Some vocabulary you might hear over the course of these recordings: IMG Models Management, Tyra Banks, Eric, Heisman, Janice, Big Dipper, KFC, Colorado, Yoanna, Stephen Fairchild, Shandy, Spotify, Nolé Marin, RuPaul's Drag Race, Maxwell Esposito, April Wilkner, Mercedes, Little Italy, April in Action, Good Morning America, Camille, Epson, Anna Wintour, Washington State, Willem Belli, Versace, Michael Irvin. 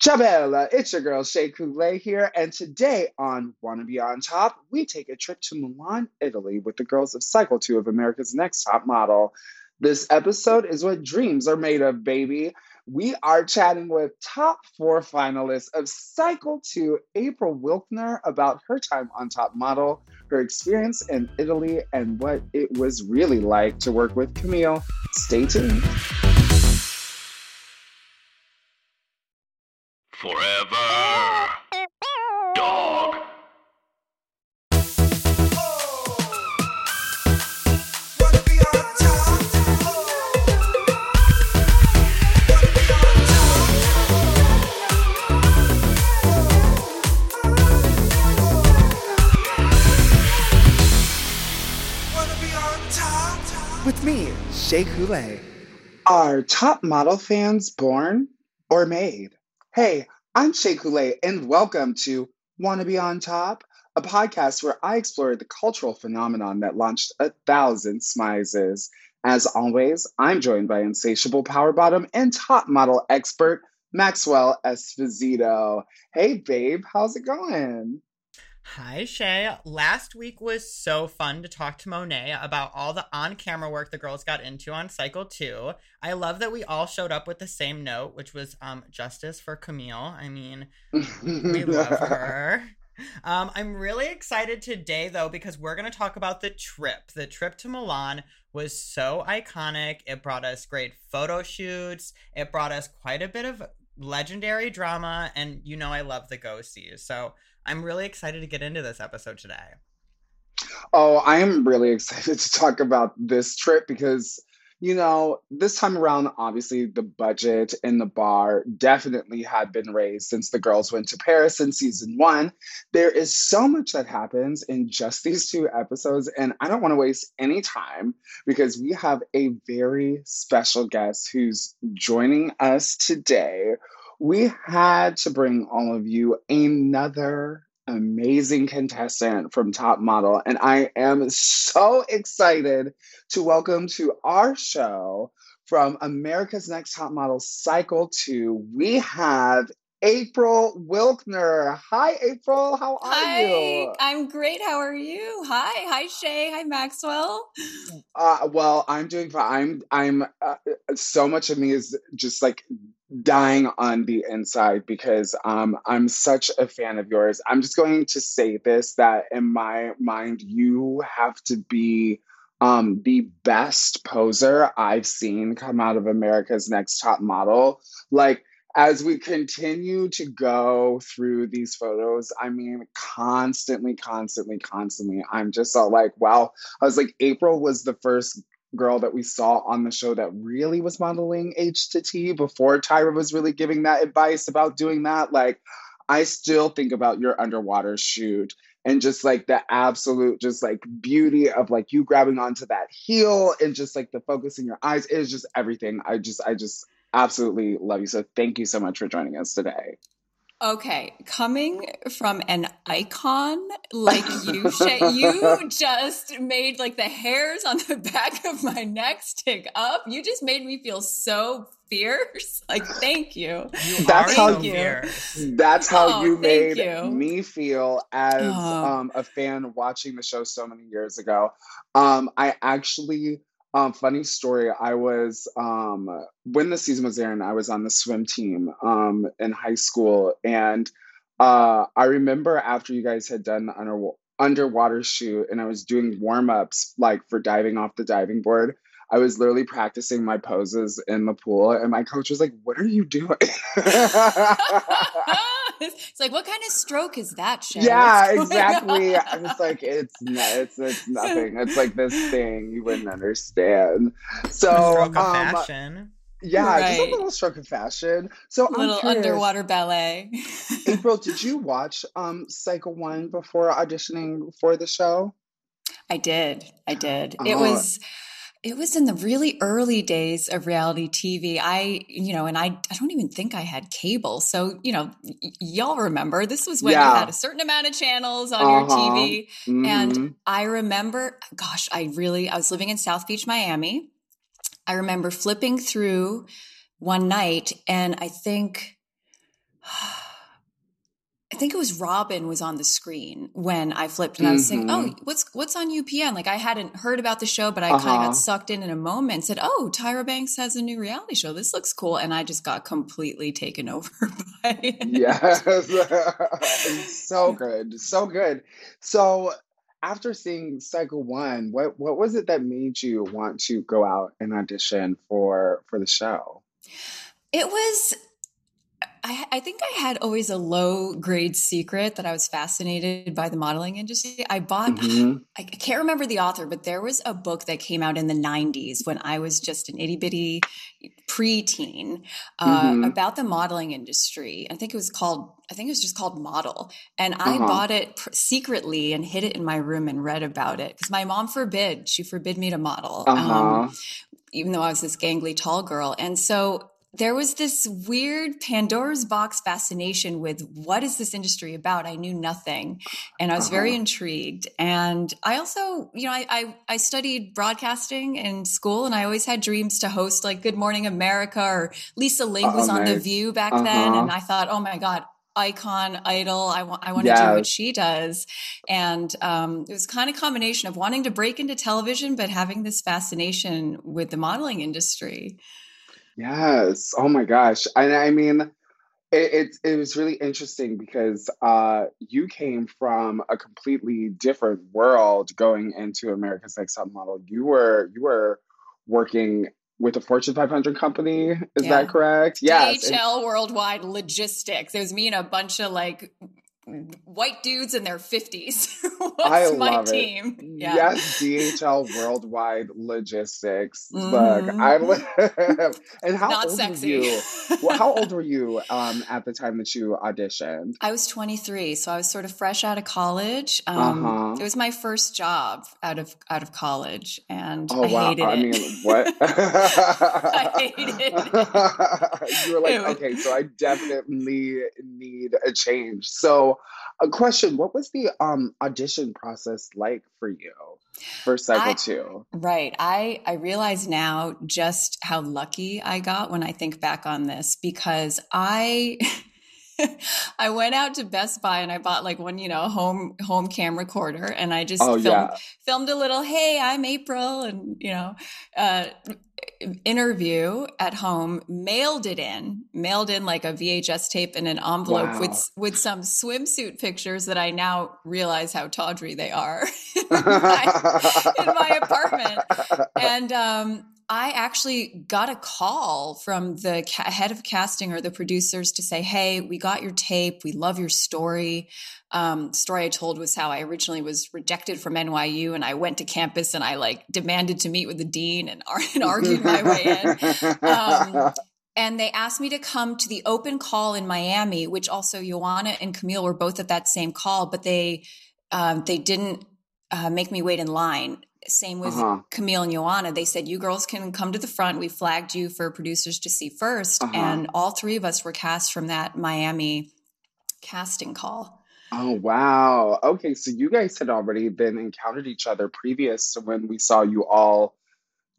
Chabella, it's your girl Shea Coulee here, and today on Wanna Be On Top, we take a trip to Milan, Italy with the girls of Cycle 2 of America's Next Top Model. This episode is what dreams are made of, baby. We are chatting with top 4 finalists of Cycle 2, April Wilkner, about her time on Top Model, her experience in Italy, and what it was really like to work with Camille. Stay tuned. Forever Dog. With me, Shea Coulee. Are top model fans born or made? Hey, I'm Shea Coulee, and welcome to Wanna Be On Top, a podcast where I explore the cultural phenomenon that launched 1,000 smizes. As always, I'm joined by insatiable power bottom and top model expert, Maxwell Esposito. Hey, babe, how's it going? Hi, Shay. Last week was so fun to talk to Monet about all the on-camera work the girls got into on Cycle 2. I love that we all showed up with the same note, which was justice for Camille. I mean, we love her. I'm really excited today, though, because we're going to talk about the trip. The trip to Milan was so iconic. It brought us great photo shoots. It brought us quite a bit of legendary drama, and you know I love the go-sees, so I'm really excited to get into this episode today. Oh, I am really excited to talk about this trip because, you know, this time around, obviously, the budget and the bar definitely had been raised since the girls went to Paris in season 1. There is so much that happens in just these 2 episodes, and I don't want to waste any time because we have a very special guest who's joining us today. We had to bring all of you another amazing contestant from Top Model, and I am so excited to welcome to our show from America's Next Top Model Cycle 2, we have April Wilkner. Hi, April. How are you? I'm great. How are you? Hi, Shay. Hi, Maxwell. Well, I'm doing fine. I'm so much of me is just like dying on the inside because I'm such a fan of yours. I'm just going to say this, that in my mind, you have to be the best poser I've seen come out of America's Next Top Model. Like, as we continue to go through these photos, I mean, constantly, I'm just all like, wow. I was like, April was the first girl that we saw on the show that really was modeling H2T before Tyra was really giving that advice about doing that. Like, I still think about your underwater shoot and just like the absolute just like beauty of like you grabbing onto that heel and just like the focus in your eyes. It is just everything. I just absolutely love you. So thank you so much for joining us today. Okay. Coming from an icon like you, Shay, you just made like the hairs on the back of my neck stick up. You just made me feel so fierce. Like, thank you. That's how you made me feel as a fan watching the show so many years ago. I actually... funny story, I was, when the season was airing, I was on the swim team in high school. And I remember after you guys had done the underwater shoot and I was doing warm-ups, like for diving off the diving board, I was literally practicing my poses in the pool. And my coach was like, what are you doing? It's like, what kind of stroke is that, Shay? Yeah, exactly. I was like, it's nothing. It's like this thing you wouldn't understand. So, stroke of fashion. Yeah, right. Just a little stroke of fashion. So, a little underwater ballet. April, did you watch Cycle 1 before auditioning for the show? I did. Oh. It was in the really early days of reality TV. I don't even think I had cable. So, you know, y'all remember this was when you had a certain amount of channels on your TV. Mm-hmm. And I remember, gosh, I was living in South Beach, Miami. I remember flipping through one night and I think think it was Robin was on the screen when I flipped and I was saying, oh, what's on UPN? Like I hadn't heard about the show, but I kind of got sucked in a moment and said, oh, Tyra Banks has a new reality show. This looks cool. And I just got completely taken over by it. Yes. So good. So good. So after seeing Cycle 1, what was it that made you want to go out and audition for the show? It was... I think I had always a low grade secret that I was fascinated by the modeling industry. I bought, I can't remember the author, but there was a book that came out in the 90s when I was just an itty bitty preteen about the modeling industry. I think it was called, I think it was just called Model. And I bought it secretly and hid it in my room and read about it because my mom forbid, she forbid me to model, even though I was this gangly tall girl. And so there was this weird Pandora's box fascination with what is this industry about? I knew nothing. And I was very intrigued. And I also, you know, I studied broadcasting in school and I always had dreams to host like Good Morning America or Lisa Ling was on The View back then. And I thought, oh my God, icon, idol. I want to do what she does. And it was kind of a combination of wanting to break into television, but having this fascination with the modeling industry. Yes. Oh my gosh. And I mean, it was really interesting because you came from a completely different world going into America's Next Top Model. You were working with a Fortune 500 company. Is that correct? Yes. DHL Worldwide Logistics. It was me and a bunch of like white dudes in their 50s. I love my team. Yeah. Yes, DHL Worldwide Logistics. Look, and how not old sexy. Were you? Well, how old were you at the time that you auditioned? I was 23, so I was sort of fresh out of college. It was my first job out of college, and I hated it. I mean, what? I hated it. You were like, okay, so I definitely need a change. So, a question, what was the audition process like for you for Cycle 2? Right. I realize now just how lucky I got when I think back on this because I went out to Best Buy and I bought like one, you know, home cam recorder and I just filmed a little, hey, I'm April and, you know, interview at home, mailed in like a VHS tape in an envelope with some swimsuit pictures that I now realize how tawdry they are in my apartment. And, I actually got a call from the head of casting or the producers to say, hey, we got your tape. We love your story. Story I told was how I originally was rejected from NYU and I went to campus and I like demanded to meet with the dean and argued my way in. And they asked me to come to the open call in Miami, which also Yoanna and Camille were both at that same call, but they didn't make me wait in line. Same with Camille and Yoanna. They said, you girls can come to the front. We flagged you for producers to see first. And all three of us were cast from that Miami casting call. Oh, wow. Okay. So you guys had already been encountered each other previous to when we saw you all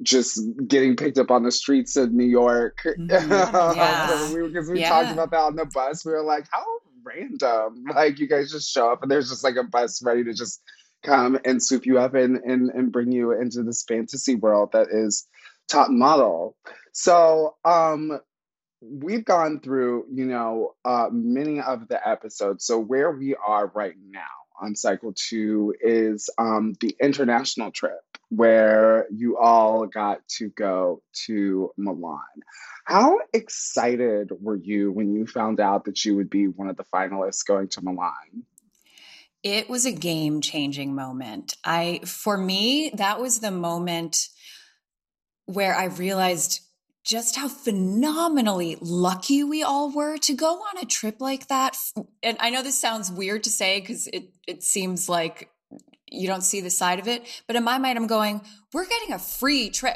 just getting picked up on the streets of New York. Because we talked about that on the bus. We were like, how random. Like you guys just show up and there's just like a bus ready to just come and swoop you up and bring you into this fantasy world that is Top Model. So we've gone through, you know, many of the episodes. So where we are right now on Cycle 2 is the international trip where you all got to go to Milan. How excited were you when you found out that you would be one of the finalists going to Milan? It was a game-changing moment. For me, that was the moment where I realized just how phenomenally lucky we all were to go on a trip like that. And I know this sounds weird to say because it seems like you don't see the side of it. But in my mind, I'm going, we're getting a free trip.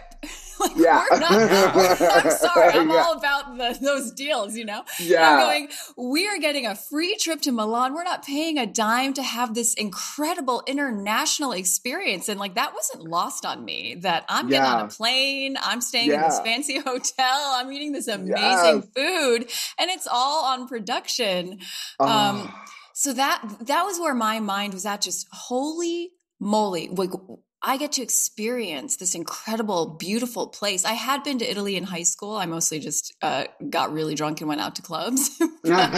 Like, I'm sorry. I'm all about those deals, you know? Yeah. And I'm going, we are getting a free trip to Milan. We're not paying a dime to have this incredible international experience. And like, that wasn't lost on me that I'm getting on a plane. I'm staying in this fancy hotel. I'm eating this amazing food. And it's all on production. So that was where my mind was at, just holy moly, like I get to experience this incredible, beautiful place. I had been to Italy in high school. I mostly just got really drunk and went out to clubs. This one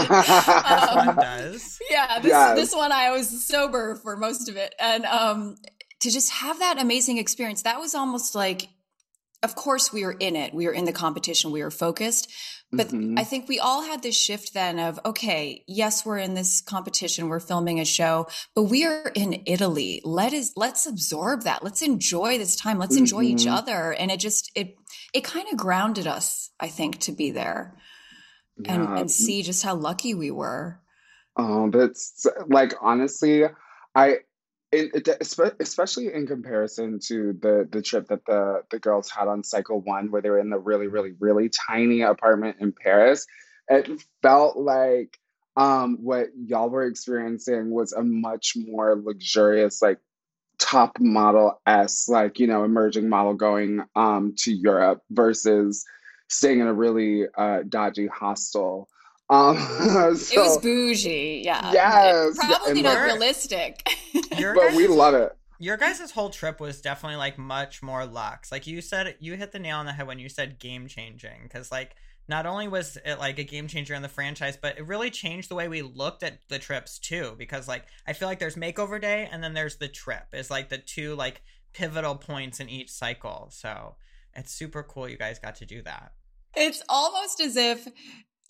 I was sober for most of it. And to just have that amazing experience, that was almost like, of course we were in it. We were in the competition. We were focused. But I think we all had this shift then of, okay, yes, we're in this competition, we're filming a show, but we are in Italy. Let's absorb that. Let's enjoy this time. Let's enjoy each other. And it just, it kind of grounded us, I think, to be there and see just how lucky we were. Oh, but it's like, honestly, especially in comparison to the trip that the girls had on Cycle 1, where they were in the really, really, really tiny apartment in Paris, it felt like what y'all were experiencing was a much more luxurious, like, top model-esque, like, you know, emerging model going to Europe versus staying in a really dodgy hostel. So, it was bougie, yeah. Yes. Probably not realistic. But we love it. Your guys' whole trip was definitely, like, much more luxe. Like, you said, you hit the nail on the head when you said game-changing. Because, like, not only was it, like, a game-changer in the franchise, but it really changed the way we looked at the trips, too. Because, like, I feel like there's makeover day and then there's the trip. It's, like, the two, like, pivotal points in each cycle. So it's super cool you guys got to do that. It's almost as if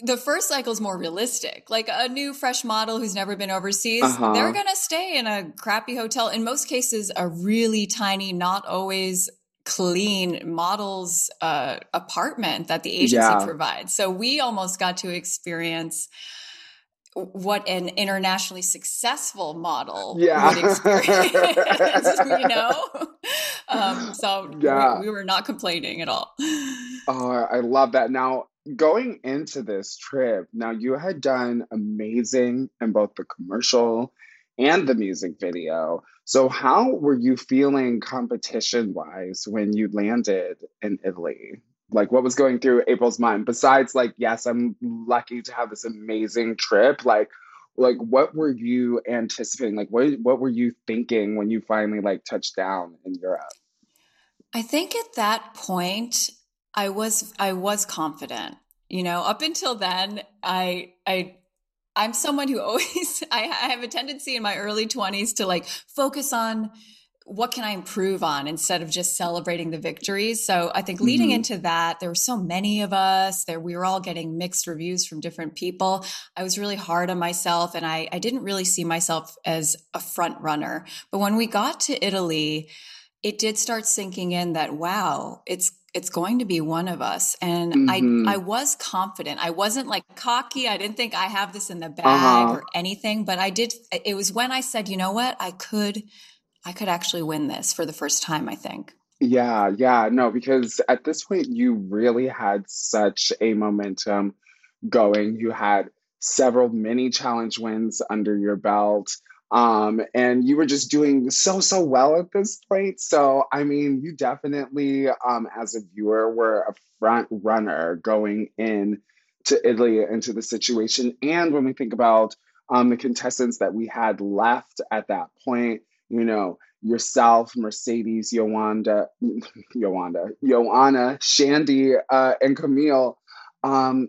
the first cycle is more realistic. Like a new fresh model who's never been overseas, they're going to stay in a crappy hotel. In most cases, a really tiny, not always clean model's apartment that the agency provides. So we almost got to experience what an internationally successful model would experience, you know? We were not complaining at all. Oh, I love that. Now, going into this trip, now you had done amazing in both the commercial and the music video. So how were you feeling competition-wise when you landed in Italy? Like, what was going through April's mind? Besides, like, yes, I'm lucky to have this amazing trip. Like what were you anticipating? Like, what were you thinking when you finally, like, touched down in Europe? I think at that point, I was confident, you know. Up until then, I'm someone who always, I have a tendency in my early 20s to, like, focus on what can I improve on instead of just celebrating the victories. So I think leading into that, there were so many of us there. We were all getting mixed reviews from different people. I was really hard on myself, and I didn't really see myself as a front runner. But when we got to Italy, it did start sinking in that, wow, it's going to be one of us. And I was confident. I wasn't, like, cocky. I didn't think I have this in the bag or anything, but I did. It was when I said, you know what, I could actually win this for the first time, I think. Yeah. Yeah. No, because at this point you really had such a momentum going. You had several mini challenge wins under your belt. And you were just doing so well at this point. So, I mean, you definitely, as a viewer, were a front runner going in to Italy and to the situation. And when we think about the contestants that we had left at that point, you know, yourself, Mercedes, Yoanna, Shandy, and Camille,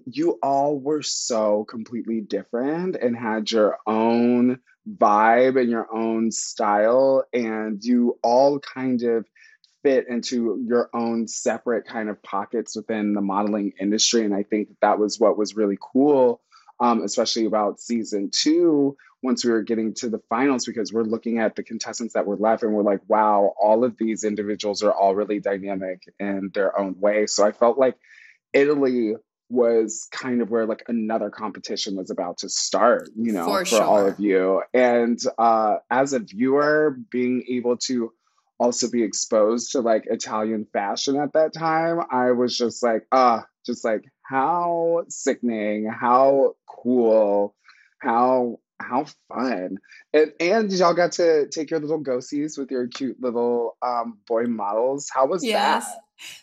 you all were so completely different and had your own vibe and your own style, and you all kind of fit into your own separate kind of pockets within the modeling industry. And I think that was what was really cool, especially about season 2, once we were getting to the finals, because we're looking at the contestants that were left and we're like, wow, all of these individuals are all really dynamic in their own way. So I felt like Italy was kind of where, like, another competition was about to start, you know, for all of you. And as a viewer, being able to also be exposed to, like, Italian fashion at that time, I was just like, how sickening, how cool, how fun. And y'all got to take your little ghosties with your cute little boy models. How was that?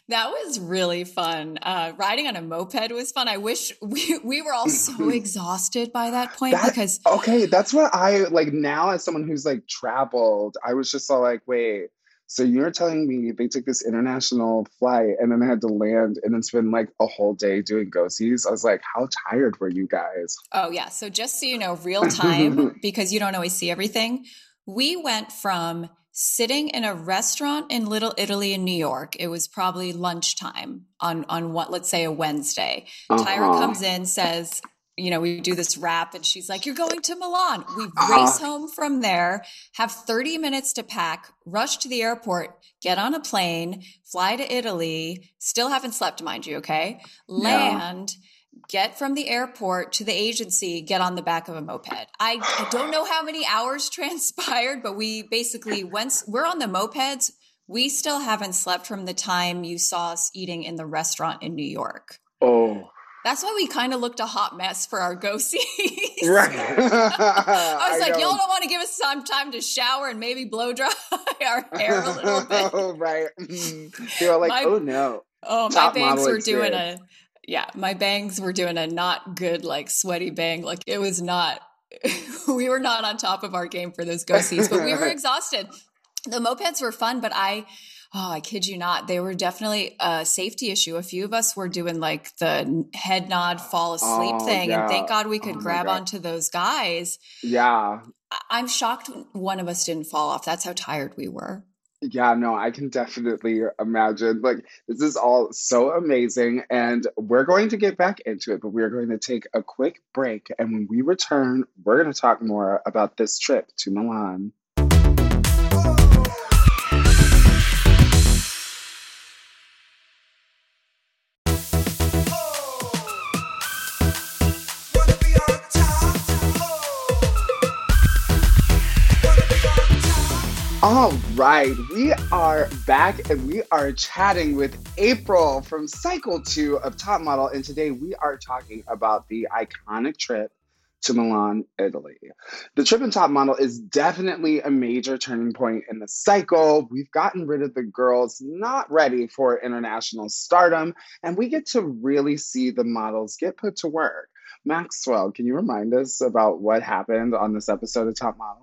That was really fun. Riding on a moped was fun. I wish we were all so exhausted by that point because. Okay, that's what I like now as someone who's like traveled. I was just all like, wait, so you're telling me they took this international flight and then they had to land and then spend like a whole day doing go-sees? I was like, how tired were you guys? Oh, yeah. So just so you know, real time, because you don't always see everything. We went from sitting in a restaurant in Little Italy in New York. It was probably lunchtime on what, let's say a Wednesday. Uh-huh. Tyra comes in, says, you know, we do this wrap and she's like, you're going to Milan. We race home from there, have 30 minutes to pack, rush to the airport, get on a plane, fly to Italy, still haven't slept, mind you, okay? Land, get from the airport to the agency, get on the back of a moped. I don't know how many hours transpired, but we basically, once we're on the mopeds, we still haven't slept from the time you saw us eating in the restaurant in New York. Oh. That's why we kind of looked a hot mess for our go-sees. Right. I was like, y'all don't want to give us some time to shower and maybe blow dry our hair a little bit. Oh, right. They were like, oh, no. Oh, Top my bangs were experience. My bangs were doing a not good, like, sweaty bang. Like, it was not – we were not on top of our game for those go-sees, but we were exhausted. The mopeds were fun, but I kid you not. They were definitely a safety issue. A few of us were doing like the head nod, fall asleep thing. Yeah. And thank God we could grab onto those guys. Yeah. I'm shocked one of us didn't fall off. That's how tired we were. Yeah, no, I can definitely imagine. Like, this is all so amazing. And we're going to get back into it, but we're going to take a quick break. And when we return, we're going to talk more about this trip to Milan. All right, we are back and we are chatting with April from Cycle 2 of Top Model. And today we are talking about the iconic trip to Milan, Italy. The trip in Top Model is definitely a major turning point in the cycle. We've gotten rid of the girls not ready for international stardom, and we get to really see the models get put to work. Maxwell, can you remind us about what happened on this episode of Top Model?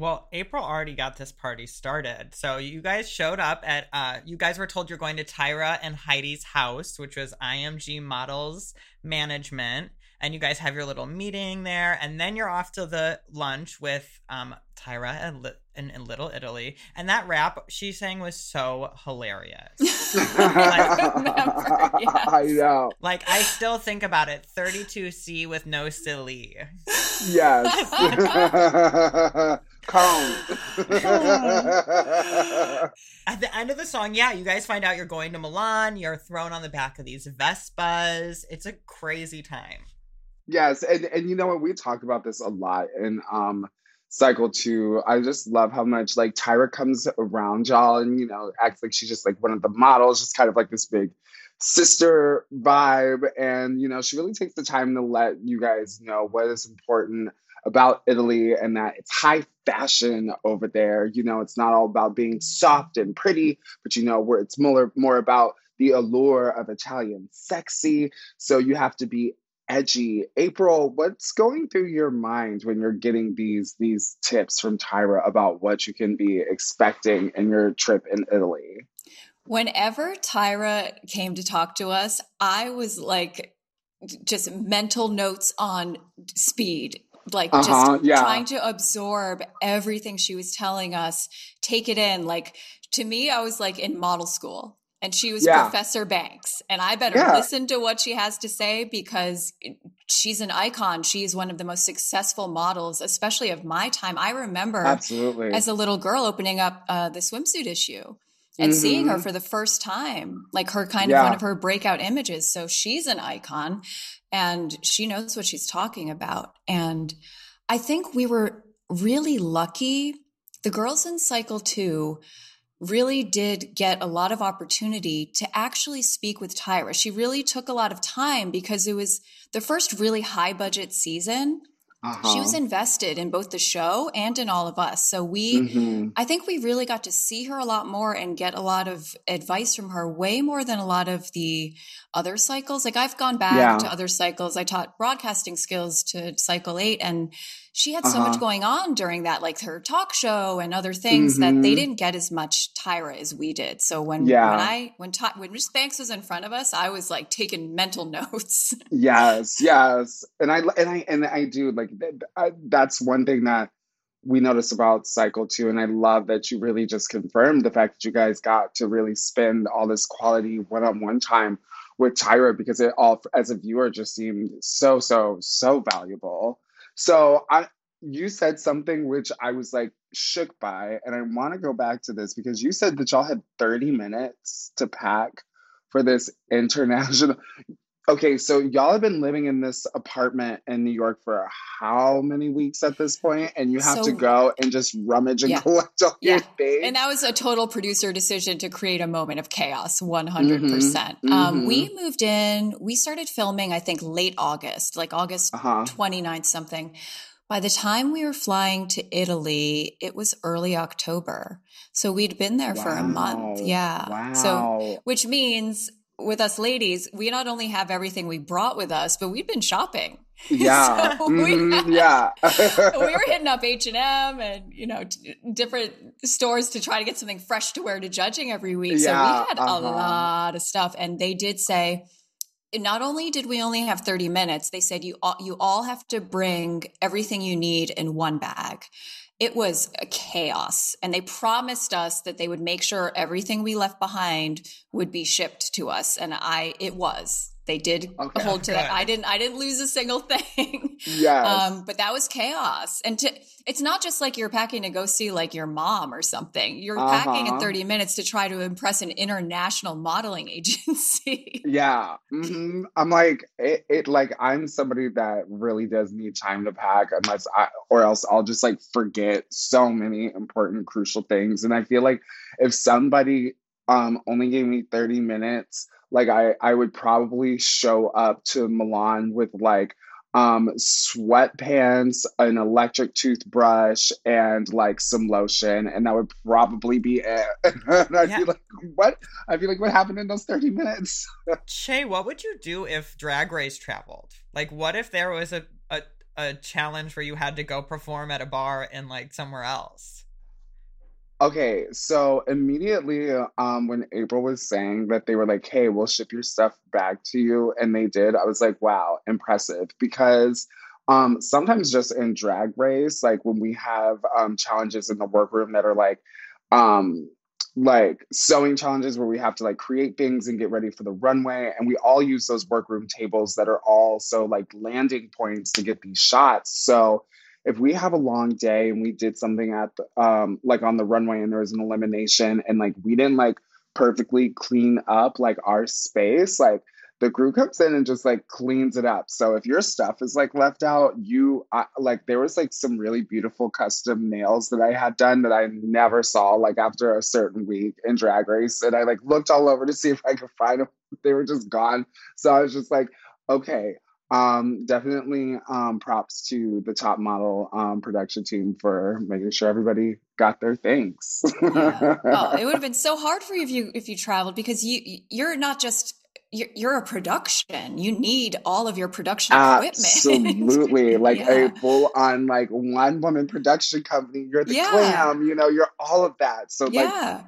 Well, April already got this party started. So you guys showed up at, you guys were told you're going to Tyra and Heidi's house, which was IMG Models Management. And you guys have your little meeting there. And then you're off to the lunch with Tyra and Little Italy. And that rap she sang was so hilarious. I know. Like, I still think about it. 32C with no silly. Yes. At the end of the song, you guys find out you're going to Milan. You're thrown on the back of these Vespas. It's a crazy time. Yes, and you know what? We talk about this a lot in Cycle 2. I just love how much like Tyra comes around y'all and, you know, acts like she's just like one of the models, just kind of like this big sister vibe. And, you know, she really takes the time to let you guys know what is important about Italy and that it's high fashion over there. You know, it's not all about being soft and pretty, but you know, where it's more about the allure of Italian sexy. So you have to be edgy. April, what's going through your mind when you're getting these tips from Tyra about what you can be expecting in your trip in Italy? Whenever Tyra came to talk to us, I was like, just mental notes on speed. Like trying to absorb everything she was telling us, take it in. Like, to me, I was like in model school and she was Professor Banks and I better listen to what she has to say because she's an icon. She's one of the most successful models, especially of my time. I remember as a little girl opening up the swimsuit issue and seeing her for the first time, like her kind of one of her breakout images. So she's an icon. And she knows what she's talking about. And I think we were really lucky. The girls in Cycle 2 really did get a lot of opportunity to actually speak with Tyra. She really took a lot of time because it was the first really high budget season She was invested in both the show and in all of us. So I think we really got to see her a lot more and get a lot of advice from her, way more than a lot of the other cycles. Like I've gone back to other cycles. I taught broadcasting skills to Cycle 8 and she had so much going on during that, like her talk show and other things that they didn't get as much Tyra as we did. So when Miss Banks was in front of us, I was like taking mental notes. Yes. And I do like, that's one thing that we noticed about Cycle 2. And I love that you really just confirmed the fact that you guys got to really spend all this quality one-on-one time with Tyra, because it all, as a viewer, just seemed so, so, so valuable. So you said something which I was like shook by, and I want to go back to this because you said that y'all had 30 minutes to pack for this international. Okay, so y'all have been living in this apartment in New York for how many weeks at this point? And you have to go and just rummage and collect all your things. And that was a total producer decision to create a moment of chaos, 100%. Mm-hmm. We moved in, we started filming, I think, late August, like August 29th something. By the time we were flying to Italy, it was early October. So we'd been there for a month. Yeah. Wow. So, which means with us ladies, we not only have everything we brought with us, but we'd been shopping. Yeah. So we were hitting up H&M and, you know, different stores to try to get something fresh to wear to judging every week. Yeah, so we had a lot of stuff. And they did say, not only did we only have 30 minutes, they said you all have to bring everything you need in one bag. It was a chaos. And they promised us that they would make sure everything we left behind would be shipped to us. And it was. They did hold to that. I didn't lose a single thing. Yes. But that was chaos. And it's not just like you're packing to go see like your mom or something. You're packing in 30 minutes to try to impress an international modeling agency. Yeah. Mm-hmm. I'm like, I'm somebody that really does need time to pack or else I'll just like forget so many important, crucial things. And I feel like if somebody only gave me 30 minutes, like I would probably show up to Milan with like sweatpants, an electric toothbrush, and like some lotion, and that would probably be it. And I'd be like, what? I'd be like, what happened in those 30 minutes? Shea, what would you do if Drag Race traveled? Like, what if there was a challenge where you had to go perform at a bar and like somewhere else? Okay, so immediately when April was saying that they were like, hey, we'll ship your stuff back to you, and they did, I was like, wow, impressive. Because sometimes just in Drag Race, like when we have challenges in the workroom that are like sewing challenges where we have to like create things and get ready for the runway, and we all use those workroom tables that are also like landing points to get these shots. So if we have a long day and we did something at the, like on the runway and there was an elimination and like we didn't like perfectly clean up like our space, like the crew comes in and just like cleans it up. So if your stuff is like left out, like there was like some really beautiful custom nails that I had done that I never saw like after a certain week in Drag Race, and I like looked all over to see if I could find them. They were just gone. So I was just like, okay. Definitely props to the Top Model production team for making sure everybody got their things. Yeah. Well, it would have been so hard for you if you traveled, because you're not just you're a production. You need all of your production equipment. Absolutely. Like a full-on like one-woman production company. You're the clam, you know, you're all of that. So like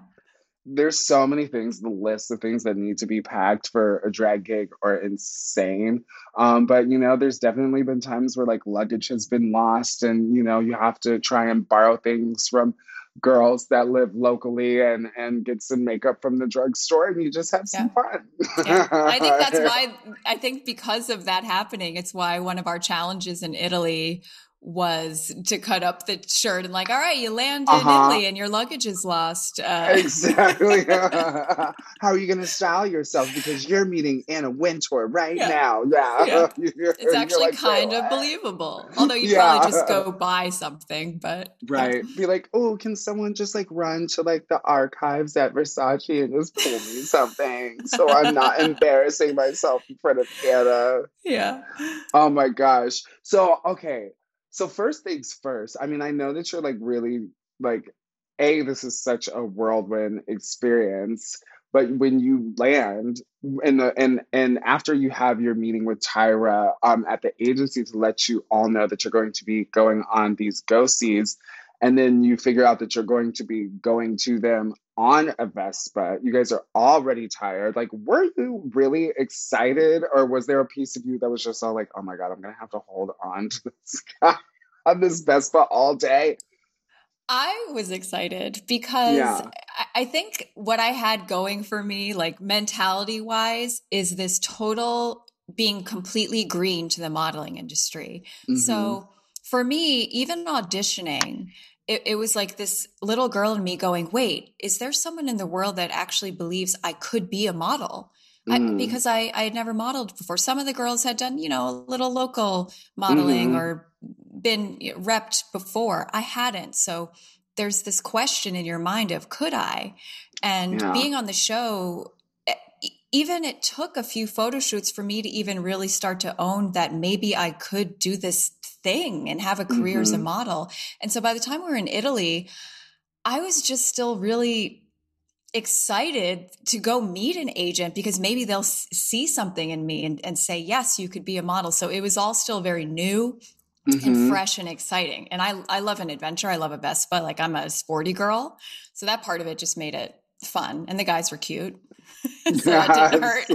there's so many things. The list of things that need to be packed for a drag gig are insane. But, you know, there's definitely been times where like luggage has been lost, and, you know, you have to try and borrow things from girls that live locally and get some makeup from the drugstore, and you just have some fun. Yeah. I think because of that happening, it's why one of our challenges in Italy was to cut up the shirt and like, all right, you land in Italy and your luggage is lost. Exactly. How are you going to style yourself? Because you're meeting Anna Wintour right now. Yeah. It's actually like, kind of believable. Although you probably just go buy something, but. Right. Be like, oh, can someone just like run to like the archives at Versace and just pull me something so I'm not embarrassing myself in front of Anna. Yeah. Oh my gosh. So, okay. So first things first, I mean, I know that you're like really like, A, this is such a whirlwind experience, but when you land and after you have your meeting with Tyra at the agency to let you all know that you're going to be going on these go-sees, and then you figure out that you're going to be going to them on a Vespa, you guys are already tired. Like, were you really excited? Or was there a piece of you that was just all like, oh my God, I'm going to have to hold on to this guy on this Vespa all day? I was excited because I think what I had going for me, like mentality wise, is this total being completely green to the modeling industry. Mm-hmm. So for me, even auditioning, it was like this little girl in me going, wait, is there someone in the world that actually believes I could be a model? Because I had never modeled before. Some of the girls had done, you know, a little local modeling or been repped before. I hadn't. So there's this question in your mind of, could I? And being on the show, even it took a few photo shoots for me to even really start to own that maybe I could do this thing and have a career as a model. And so by the time we were in Italy, I was just still really excited to go meet an agent because maybe they'll see something in me and say, yes, you could be a model. So it was all still very new and fresh and exciting. And I love an adventure. I love a Vespa. Like, I'm a sporty girl. So that part of it just made it fun. And the guys were cute. So that didn't hurt.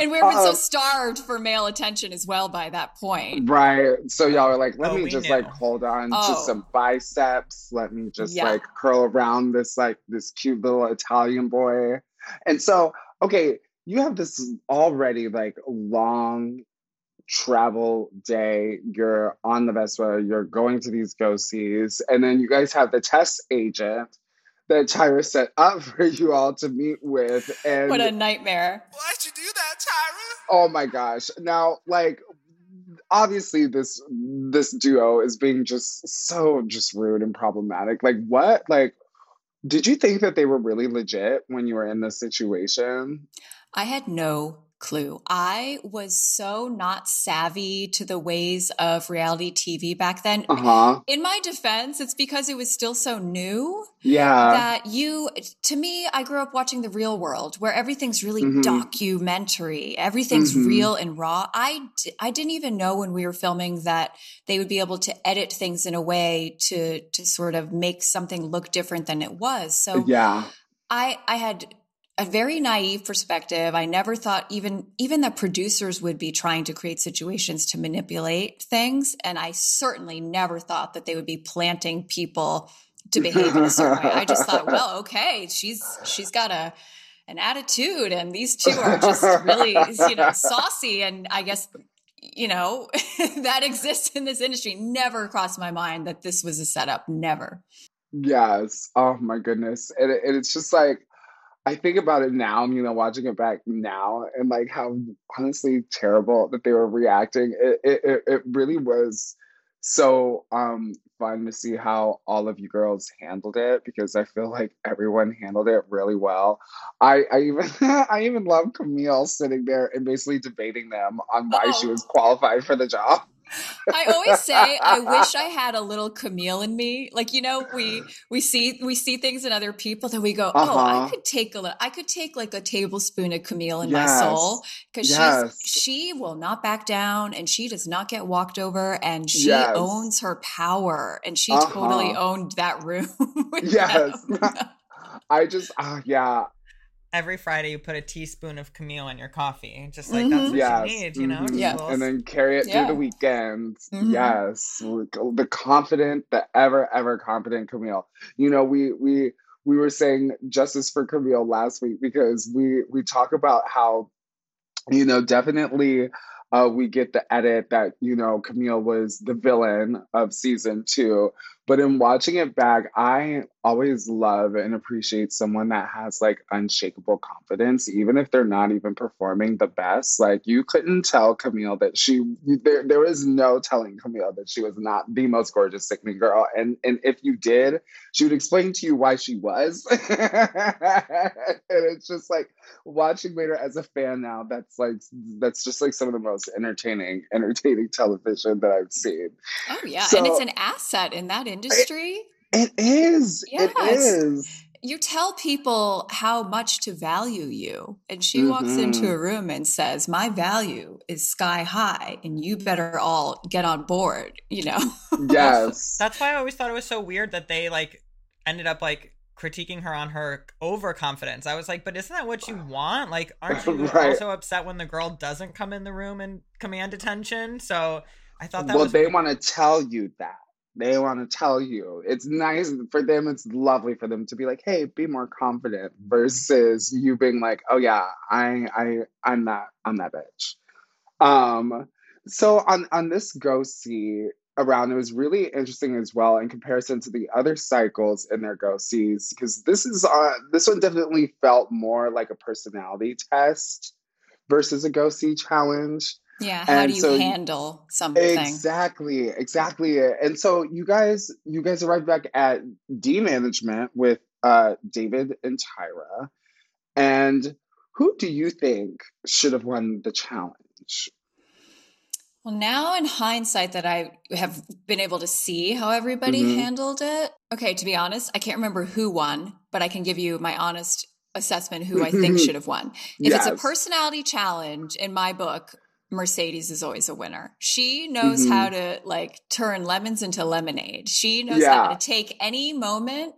And we were so starved for male attention as well by that point. Right. So y'all were like, let me just like hold on to some biceps. Let me just like curl around this, like this cute little Italian boy. And so, okay, you have this already like long travel day. You're on the Vespa. You're going to these go-sees. And then you guys have the test agent that Tyra set up for you all to meet with. And what a nightmare. Why'd you do that, Tyra? Oh my gosh. Now, like, obviously this duo is being just so just rude and problematic. Like, what? Like, did you think that they were really legit when you were in this situation? I had no clue. I was so not savvy to the ways of reality TV back then. In my defense, it's because it was still so new. That to me, I grew up watching the Real World, where everything's really documentary. Everything's real and raw. I didn't even know when we were filming that they would be able to edit things in a way to sort of make something look different than it was. So I had a very naive perspective. I never thought even that producers would be trying to create situations to manipulate things. And I certainly never thought that they would be planting people to behave in a certain way. I just thought, well, okay, she's got an attitude and these two are just really, you know, saucy. And I guess, you know, that exists in this industry. Never crossed my mind that this was a setup. Never. Yes. Oh my goodness. And it's just like, I think about it now, you know, watching it back now and like how honestly terrible that they were reacting. It really was so fun to see how all of you girls handled it, because I feel like everyone handled it really well. I even love Camille sitting there and basically debating them on why she was qualified for the job. I always say I wish I had a little Camille in me. Like, you know, we see things in other people that we go, I could take like a tablespoon of Camille in my soul, because she will not back down and she does not get walked over and she owns her power and she totally owned that room. I just every Friday, you put a teaspoon of Camille in your coffee. Just like, that's what you need, you know? And then carry it through the weekends. The confident, the ever confident Camille. You know, we were saying justice for Camille last week, because we talk about how, you know, definitely we get the edit that, you know, Camille was the villain of season 2. But in watching it back, I always love and appreciate someone that has like unshakable confidence, even if they're not even performing the best. Like, you couldn't tell Camille that there was no telling Camille that she was not the most gorgeous Stickney girl. And if you did, she would explain to you why she was. And it's just like watching later as a fan now, that's just like some of the most entertaining television that I've seen. Oh yeah. So, and it's an asset in that industry. It is. Yes. It is. You tell people how much to value you, and she walks into a room and says, "My value is sky high, and you better all get on board." You know. Yes. That's why I always thought it was so weird that they like ended up like critiquing her on her overconfidence. I was like, but isn't that what you want? Like, aren't you also upset when the girl doesn't come in the room and command attention? So I thought that. Well, they want to tell you that. They want to tell you. It's nice for them. It's lovely for them to be like, hey, be more confident, versus you being like, oh yeah, I'm that bitch. So on this go see around, it was really interesting as well in comparison to the other cycles in their go sees, because this one definitely felt more like a personality test versus a go see challenge. Yeah, how do you handle something? Exactly. And so you guys arrived back at D Management with David and Tyra. And who do you think should have won the challenge? Well, now in hindsight that I have been able to see how everybody handled it. Okay, to be honest, I can't remember who won, but I can give you my honest assessment who I think should have won. If it's a personality challenge, in my book, Mercedes is always a winner. She knows how to like turn lemons into lemonade. She knows how to take any moment.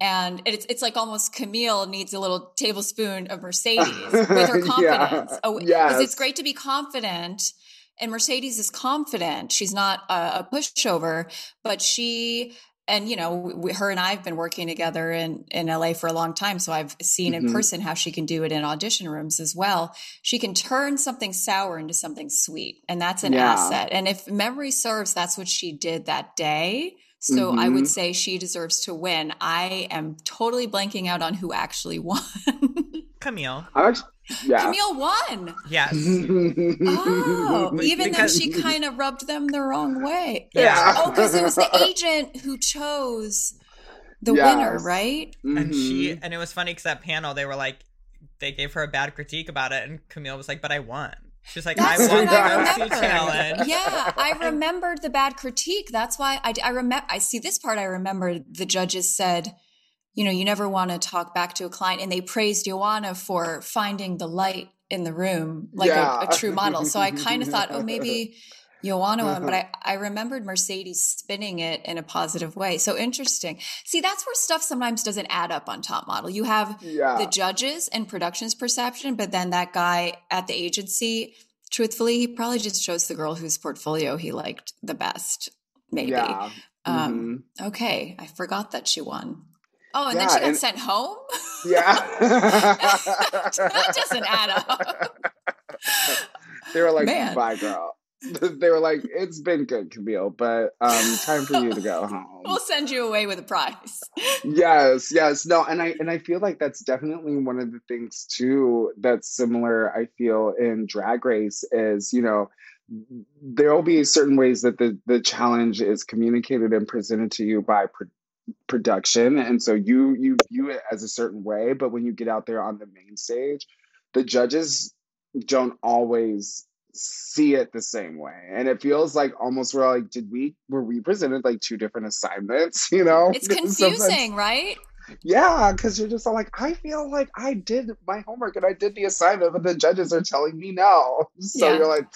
And it's like almost Camille needs a little tablespoon of Mercedes with her confidence. Yeah. Oh, yes. Because it's great to be confident. And Mercedes is confident. She's not a pushover, but she... And, you know, her and I have been working together in LA for a long time. So I've seen in person how she can do it in audition rooms as well. She can turn something sour into something sweet. And that's an asset. And if memory serves, that's what she did that day. So I would say she deserves to win. I am totally blanking out on who actually won. Camille. Camille won. Yes. Oh, even though she kind of rubbed them the wrong way. Yeah. Oh, because it was the agent who chose the winner, right? And it was funny because that panel, they were like, they gave her a bad critique about it, and Camille was like, "But I won." She's like, "I won the go-see challenge." Yeah, I remembered the bad critique. That's why I remember. I see this part. I remember the judges said, you know, you never want to talk back to a client. And they praised Yoanna for finding the light in the room, like a true model. So I kind of thought, oh, maybe Yoanna won. But I remembered Mercedes spinning it in a positive way. So interesting. See, that's where stuff sometimes doesn't add up on Top Model. You have the judges and production's perception, but then that guy at the agency, truthfully, he probably just chose the girl whose portfolio he liked the best, maybe. Yeah. Okay, I forgot that she won. Oh, and then she got sent home? Yeah. That doesn't add up. They were like, bye, girl. They were like, it's been good, Camille, but time for you to go home. We'll send you away with a prize. Yes. No, and I feel like that's definitely one of the things, too, that's similar, I feel, in Drag Race is, you know, there will be certain ways that the challenge is communicated and presented to you by production, and so you view it as a certain way, but when you get out there on the main stage, the judges don't always see it the same way, and it feels like almost we're like, were we presented like two different assignments? You know, it's confusing, right? Yeah, because you're just all like, I feel like I did my homework and I did the assignment, but the judges are telling me no. So you're like,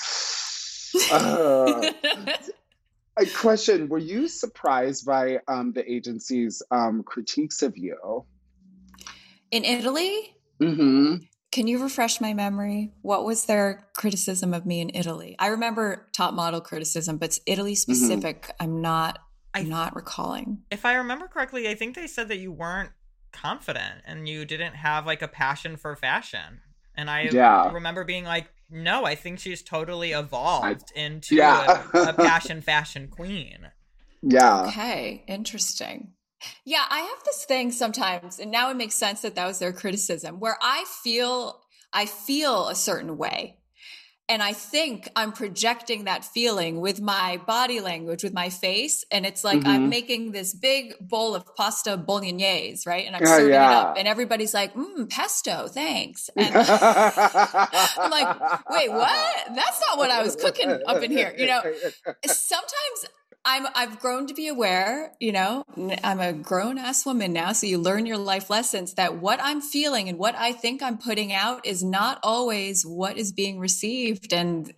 A question, were you surprised by the agency's critiques of you? In Italy? Mm-hmm. Can you refresh my memory? What was their criticism of me in Italy? I remember Top Model criticism, but Italy specific, I'm not recalling. If I remember correctly, I think they said that you weren't confident and you didn't have like a passion for fashion. And I remember being like, no, I think she's totally evolved into a fashion queen. Yeah. Okay. Interesting. Yeah. I have this thing sometimes, and now it makes sense that that was their criticism, where I feel a certain way. And I think I'm projecting that feeling with my body language, with my face. And it's like, I'm making this big bowl of pasta bolognese, right? And I'm serving it up. And everybody's like, pesto, thanks. And I'm like, wait, what? That's not what I was cooking up in here. You know, sometimes I've grown to be aware, you know, I'm a grown ass woman now. So you learn your life lessons that what I'm feeling and what I think I'm putting out is not always what is being received. And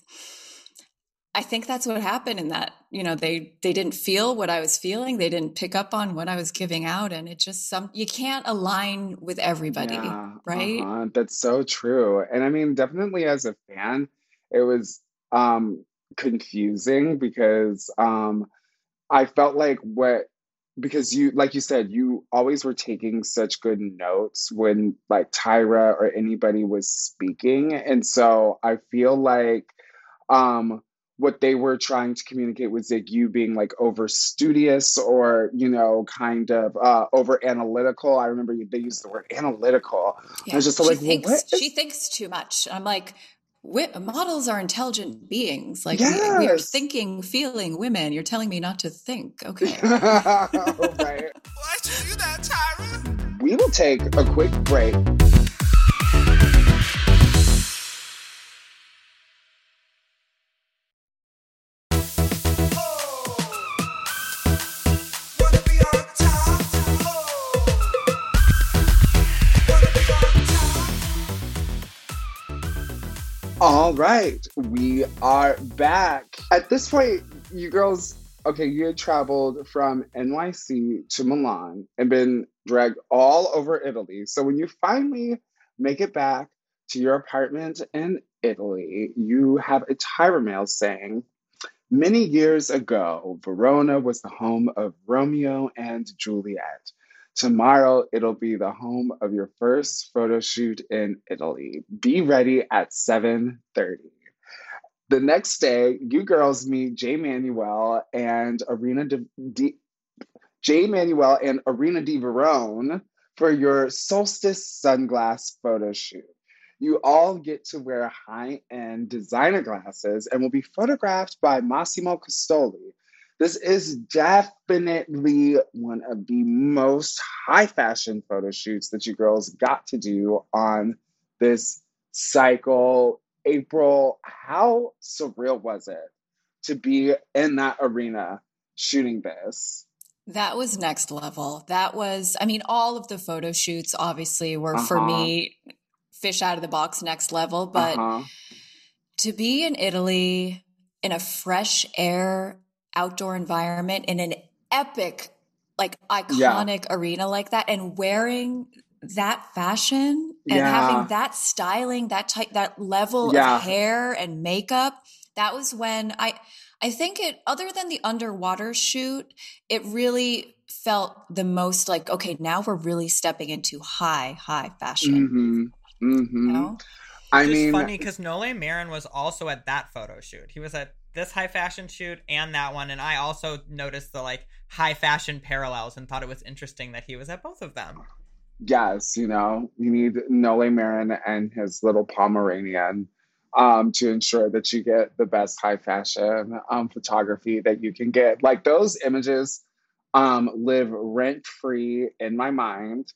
I think that's what happened in that, you know, they didn't feel what I was feeling. They didn't pick up on what I was giving out. And it just, you can't align with everybody. Yeah, right. That's so true. And I mean, definitely as a fan, it was, confusing because I felt like because you, like you said, you always were taking such good notes when like Tyra or anybody was speaking. And so I feel like what they were trying to communicate was like you being like over studious or, you know, kind of over analytical. I remember they used the word analytical. Yeah. I was just like, she thinks too much. I'm like, models are intelligent beings. Like we are thinking, feeling women. You're telling me not to think. Okay. Right. Why should you do that, Tyra? We will take a quick break. All right, we are back. At this point, you girls, okay, you had traveled from NYC to Milan and been dragged all over Italy. So when you finally make it back to your apartment in Italy, you have a Tyra mail saying, many years ago, Verona was the home of Romeo and Juliet. Tomorrow, it'll be the home of your first photo shoot in Italy. Be ready at 7:30. The next day, you girls meet Jay Manuel and Arena di Verona for your solstice sunglass photo shoot. You all get to wear high-end designer glasses and will be photographed by Massimo Costoli. This is definitely one of the most high fashion photo shoots that you girls got to do on this cycle. April, how surreal was it to be in that arena shooting this? That was next level. That was, I mean, all of the photo shoots obviously were for me, fish out of the box, next level. But to be in Italy in a fresh air outdoor environment in an epic, like iconic arena like that, and wearing that fashion and having that styling, that type, that level of hair and makeup. That was when I think it, other than the underwater shoot, it really felt the most like, okay, now we're really stepping into high fashion. You know? It's funny because Nolé Marin was also at that photo shoot. He was at this high fashion shoot and that one. And I also noticed the like high fashion parallels and thought it was interesting that he was at both of them. Yes. You know, you need Nolé Marin and his little Pomeranian to ensure that you get the best high fashion photography that you can get. Like those images live rent free in my mind.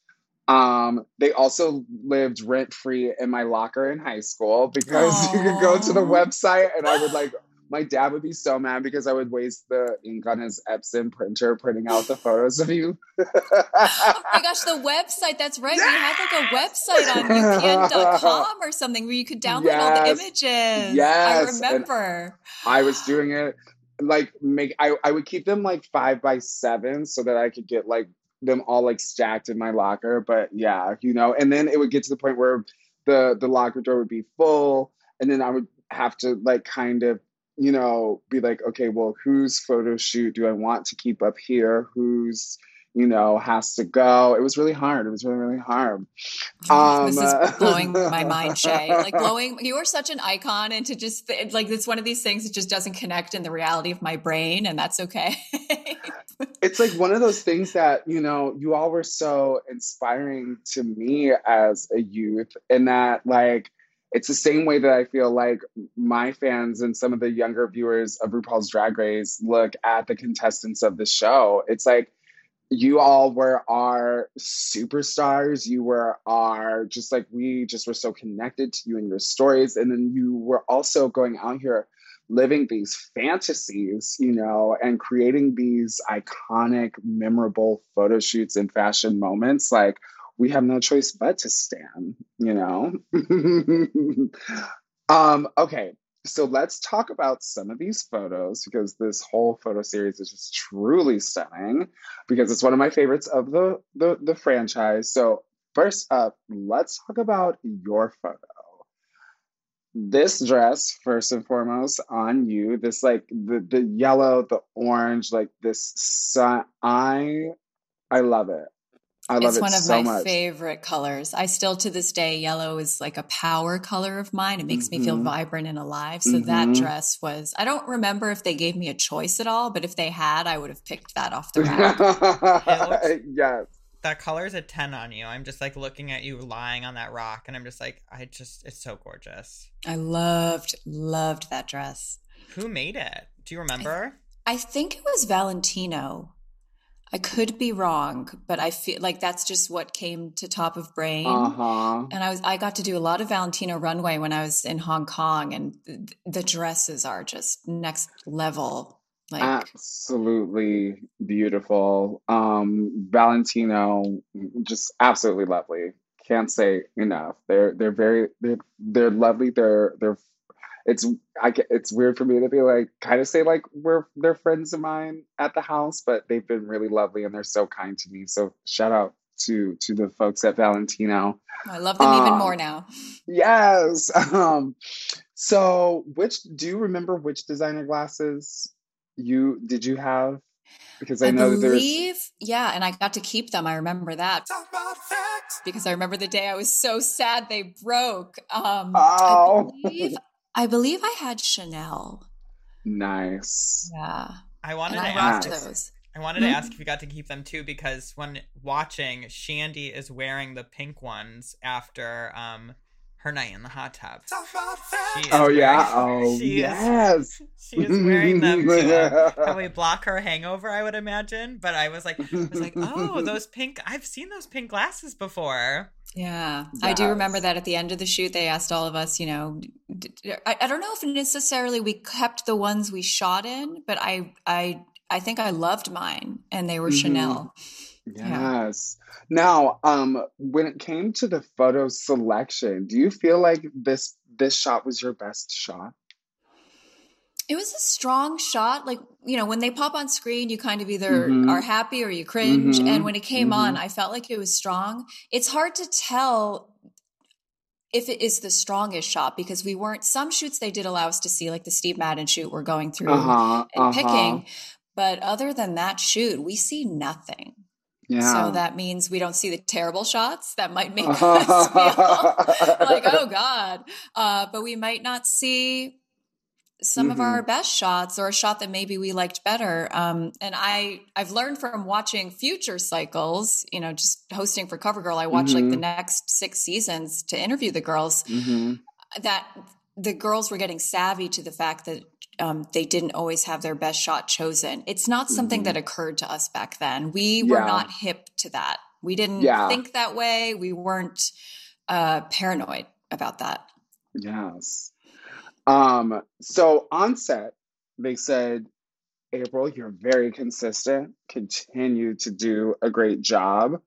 They also lived rent-free in my locker in high school because you could go to the website and I would like, my dad would be so mad because I would waste the ink on his Epson printer printing out the photos of you. Oh my gosh, the website. That's right. Yes! We had like a website on UPN.com or something where you could download all the images. Yes. I remember. And I was doing it like I would keep them like 5 by 7 so that I could get like them all like stacked in my locker. But yeah, you know, and then it would get to the point where the locker door would be full and then I would have to like kind of, you know, be like, okay, well, whose photo shoot do I want to keep up here? Who's, you know, has to go? It was really hard. It was really hard. This is blowing my mind, Shay. Like you are such an icon, and to just like, it's one of these things that just doesn't connect in the reality of my brain, and that's okay. It's like one of those things that, you know, you all were so inspiring to me as a youth, and that, like, it's the same way that I feel like my fans and some of the younger viewers of RuPaul's Drag Race look at the contestants of the show. It's like, you all were our superstars. You were our, just like, we just were so connected to you and your stories. And then you were also going out here living these fantasies, you know, and creating these iconic, memorable photo shoots and fashion moments. Like, we have no choice but to stand, you know? Okay. So let's talk about some of these photos, because this whole photo series is just truly stunning, because it's one of my favorites of the franchise. So first up, let's talk about your photo. This dress, first and foremost, on you, this, like, the yellow, the orange, like this sun, I love it. I love it so much. It's one of my favorite colors. I still, to this day, yellow is like a power color of mine. It makes me feel vibrant and alive. So that dress was, I don't remember if they gave me a choice at all, but if they had, I would have picked that off the rack. Yes. That color is a 10 on you. I'm just like looking at you lying on that rock, and I'm just like, it's so gorgeous. I loved that dress. Who made it? Do you remember? I think it was Valentino. I could be wrong, but I feel like that's just what came to top of brain. And I got to do a lot of Valentino runway when I was in Hong Kong, and the dresses are just next level. Like, absolutely beautiful. Valentino, just absolutely lovely. Can't say enough. They're lovely. They're It's weird for me to be like, kind of say like they're friends of mine at the house, but they've been really lovely and they're so kind to me. So shout out to the folks at Valentino. I love them even more now. Yes. So do you remember which designer glasses did you have? Because I know there's... Yeah, and I got to keep them. I remember that. Because I remember the day I was so sad they broke. I believe I had Chanel. Nice. Yeah. I wanted to ask if you got to keep them too, because when watching, Shandy is wearing the pink ones after her night in the hot tub. She is wearing them to probably block her hangover, I would imagine. But I was like, oh, those pink. I've seen those pink glasses before. Yeah, yes. I do remember that at the end of the shoot, they asked all of us, you know, I don't know if necessarily we kept the ones we shot in, but I think I loved mine, and they were Chanel. Yes. Yeah. Now, when it came to the photo selection, do you feel like this shot was your best shot? It was a strong shot. Like, you know, when they pop on screen, you kind of either are happy or you cringe. And when it came on, I felt like it was strong. It's hard to tell if it is the strongest shot, because we weren't, some shoots they did allow us to see, like the Steve Madden shoot we're going through and picking. But other than that shoot, we see nothing. Yeah. So that means we don't see the terrible shots that might make us feel like, oh God. But we might not see some of our best shots, or a shot that maybe we liked better. And I've learned from watching future cycles, you know, just hosting for CoverGirl, I watched like the next 6 seasons to interview the girls, that the girls were getting savvy to the fact that they didn't always have their best shot chosen. It's not something that occurred to us back then. We were not hip to that. We didn't think that way. We weren't paranoid about that. Yes. So on set, they said, April, you're very consistent. Continue to do a great job.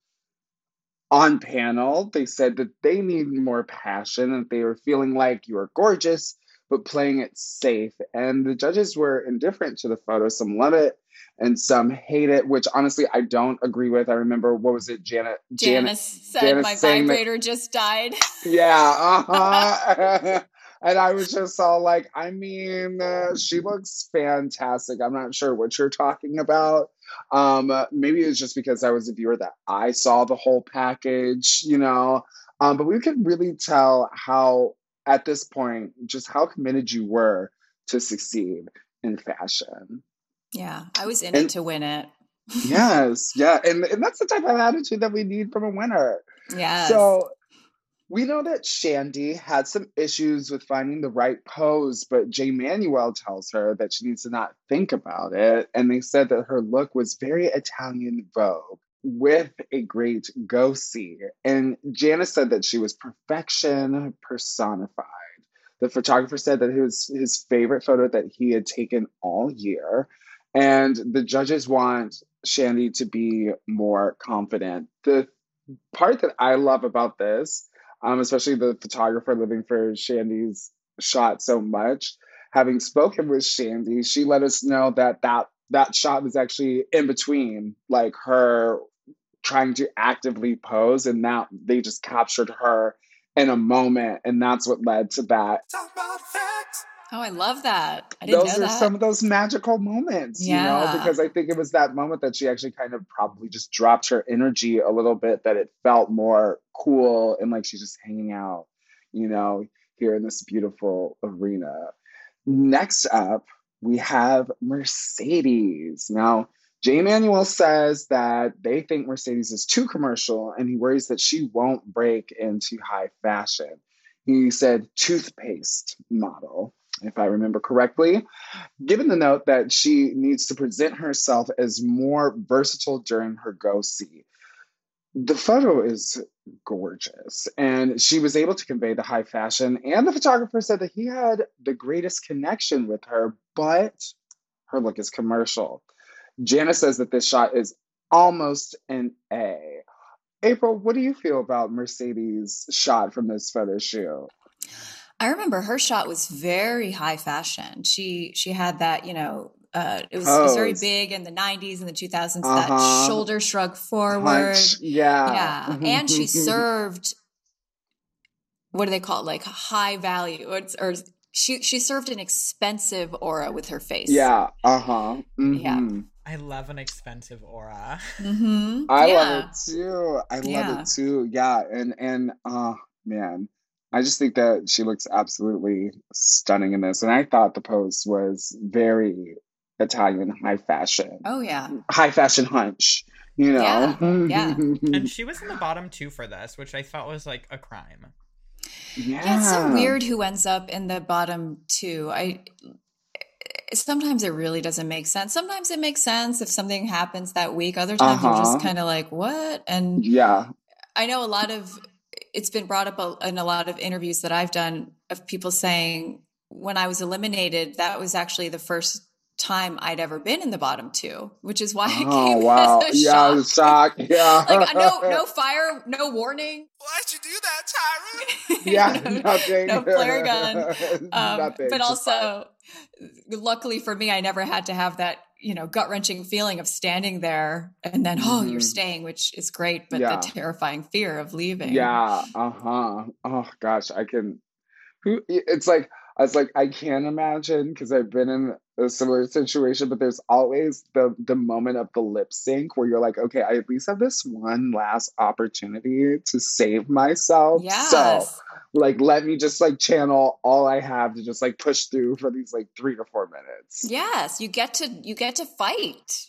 On panel, they said that they need more passion, that they were feeling like you were gorgeous, but playing it safe. And the judges were indifferent to the photo. Some love it and some hate it, which honestly, I don't agree with. I remember, what was it? Janice said my vibrator just died. Yeah. And I was just all like, I mean, she looks fantastic. I'm not sure what you're talking about. Maybe it was just because I was a viewer that I saw the whole package, you know. But we could really tell how, at this point, just how committed you were to succeed in fashion. Yeah, I was in it to win it. Yes. Yeah. And that's the type of attitude that we need from a winner. Yeah. So we know that Shandy had some issues with finding the right pose, but Jay Manuel tells her that she needs to not think about it. And they said that her look was very Italian Vogue with a great go-see. And Janice said that she was perfection personified. The photographer said that it was his favorite photo that he had taken all year. And the judges want Shandy to be more confident. The part that I love about this, especially the photographer living for Shandy's shot so much, having spoken with Shandy, she let us know that that shot was actually in between, like, her trying to actively pose and that they just captured her in a moment, and that's what led to that. Oh, I love that. I didn't know that. Those are some of those magical moments, yeah. You know, because I think it was that moment that she actually kind of probably just dropped her energy a little bit, that it felt more cool and like she's just hanging out, you know, here in this beautiful arena. Next up, we have Mercedes. Now, Jay Manuel says that they think Mercedes is too commercial and he worries that she won't break into high fashion. He said toothpaste model, if I remember correctly, given the note that she needs to present herself as more versatile during her go-see. The photo is gorgeous, and she was able to convey the high fashion, and the photographer said that he had the greatest connection with her, but her look is commercial. Janice says that this shot is almost an A. April, what do you feel about Mercedes' shot from this photo shoot? I remember her shot was very high fashion. She had that, you know, it was very big in the 90s and the 2000s, that shoulder shrug forward. Punch. Yeah. And she served, what do they call it? Like high value or she served an expensive aura with her face. Yeah. Mm-hmm. Yeah. I love an expensive aura. Mm-hmm. I love it too. Yeah. And man, I just think that she looks absolutely stunning in this. And I thought the pose was very Italian high fashion. Oh, yeah. High fashion hunch, you know. Yeah. And she was in the bottom two for this, which I thought was like a crime. Yeah. It's so weird who ends up in the bottom two. Sometimes it really doesn't make sense. Sometimes it makes sense if something happens that week. Other times you're just kind of like, what? And yeah, I know it's been brought up in a lot of interviews that I've done of people saying when I was eliminated, that was actually the first time I'd ever been in the bottom two, which is why it came as a shock. Yeah. Like no fire, no warning. Why'd you do that, Tyra? Yeah, nothing. No flare gun. Nothing, but also, luckily for me, I never had to have that, you know, gut-wrenching feeling of standing there and then, you're staying, which is great, but the terrifying fear of leaving. Yeah. Oh gosh, I can't imagine, because I've been in a similar situation, but there's always the moment of the lip sync where you're like, okay, I at least have this one last opportunity to save myself. Yes. So like, let me just like channel all I have to just like push through for these like 3 to 4 minutes. Yes. You get to fight.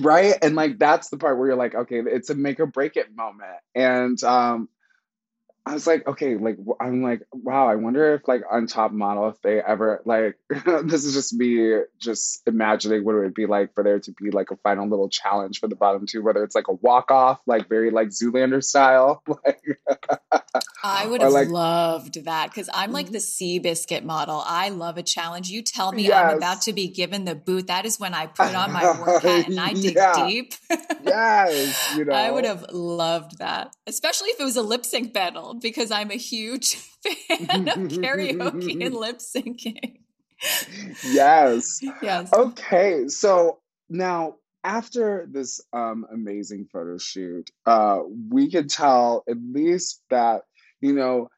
Right. And like, that's the part where you're like, okay, it's a make or break it moment. And, I was like, okay, like, I'm like, wow, I wonder if like on Top Model, if they ever like, this is just me just imagining what it would be like for there to be like a final little challenge for the bottom two, whether it's like a walk-off, like very like Zoolander style. I would have loved that, because I'm like the Seabiscuit model. I love a challenge. You tell me I'm about to be given the boot. That is when I put on my work hat and I dig deep. Yes, you know. I would have loved that, especially if it was a lip sync battle, because I'm a huge fan of karaoke and lip syncing. Yes. Okay. So now after this amazing photo shoot, we could tell at least that, you know,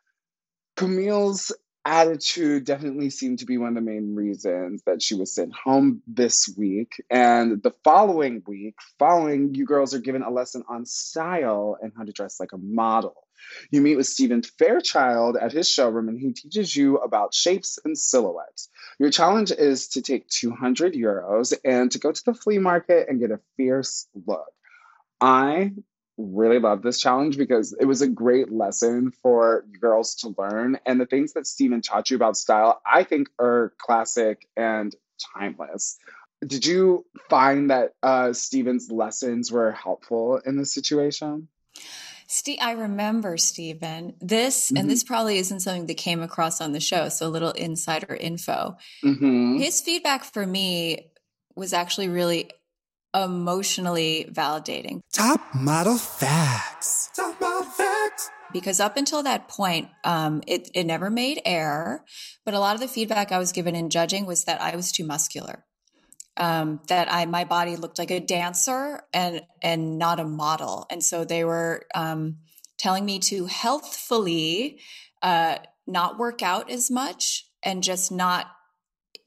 Camille's attitude definitely seemed to be one of the main reasons that she was sent home this week. And the following week, you girls are given a lesson on style and how to dress like a model. You meet with Stephen Fairchild at his showroom, and he teaches you about shapes and silhouettes. Your challenge is to take 200 euros and to go to the flea market and get a fierce look. I really love this challenge because it was a great lesson for girls to learn. And the things that Stephen taught you about style, I think, are classic and timeless. Did you find that Stephen's lessons were helpful in this situation? I remember, Stephen, this, and this probably isn't something that came across on the show, so a little insider info. His feedback for me was actually really emotionally validating. Top model facts. Top model facts. Because up until that point, it never made air, but a lot of the feedback I was given in judging was that I was too muscular. That my body looked like a dancer and not a model. And so they were telling me to healthfully not work out as much and just not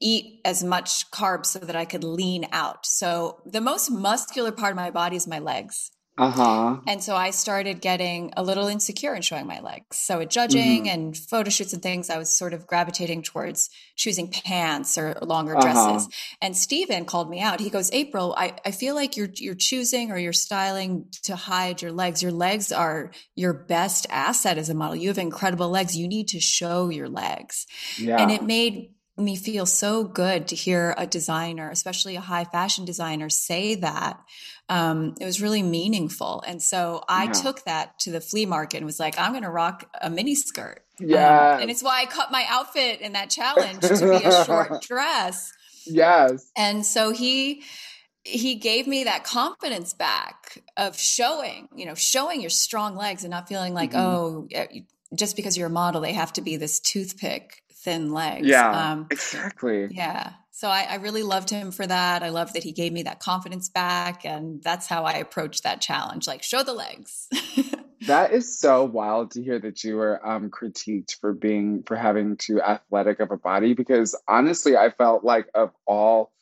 eat as much carbs so that I could lean out. So the most muscular part of my body is my legs. And so I started getting a little insecure in showing my legs. So at judging and photo shoots and things, I was sort of gravitating towards choosing pants or longer dresses. And Stephen called me out. He goes, April, I feel like you're choosing or you're styling to hide your legs. Your legs are your best asset as a model. You have incredible legs. You need to show your legs. And it made me feel so good to hear a designer, especially a high fashion designer, say that. It was really meaningful. And so I took that to the flea market and was like, I'm going to rock a mini skirt. And it's why I cut my outfit in that challenge to be a short dress. And so he gave me that confidence back of showing your strong legs and not feeling like, oh, just because you're a model, they have to be this toothpick thin legs. Exactly. So I really loved him for that. I love that he gave me that confidence back. And that's how I approached that challenge. Like, show the legs. That is so wild to hear that you were critiqued for having too athletic of a body, because honestly, I felt like of all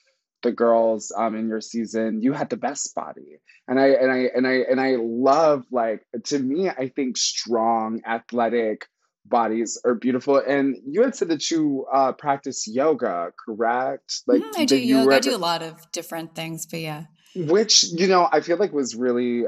the girls in your season, you had the best body. And I love, like, to me, I think strong, athletic bodies are beautiful. And you had said that you practice yoga, correct? Like, I do yoga. I do a lot of different things, but yeah. Which, I feel like was really,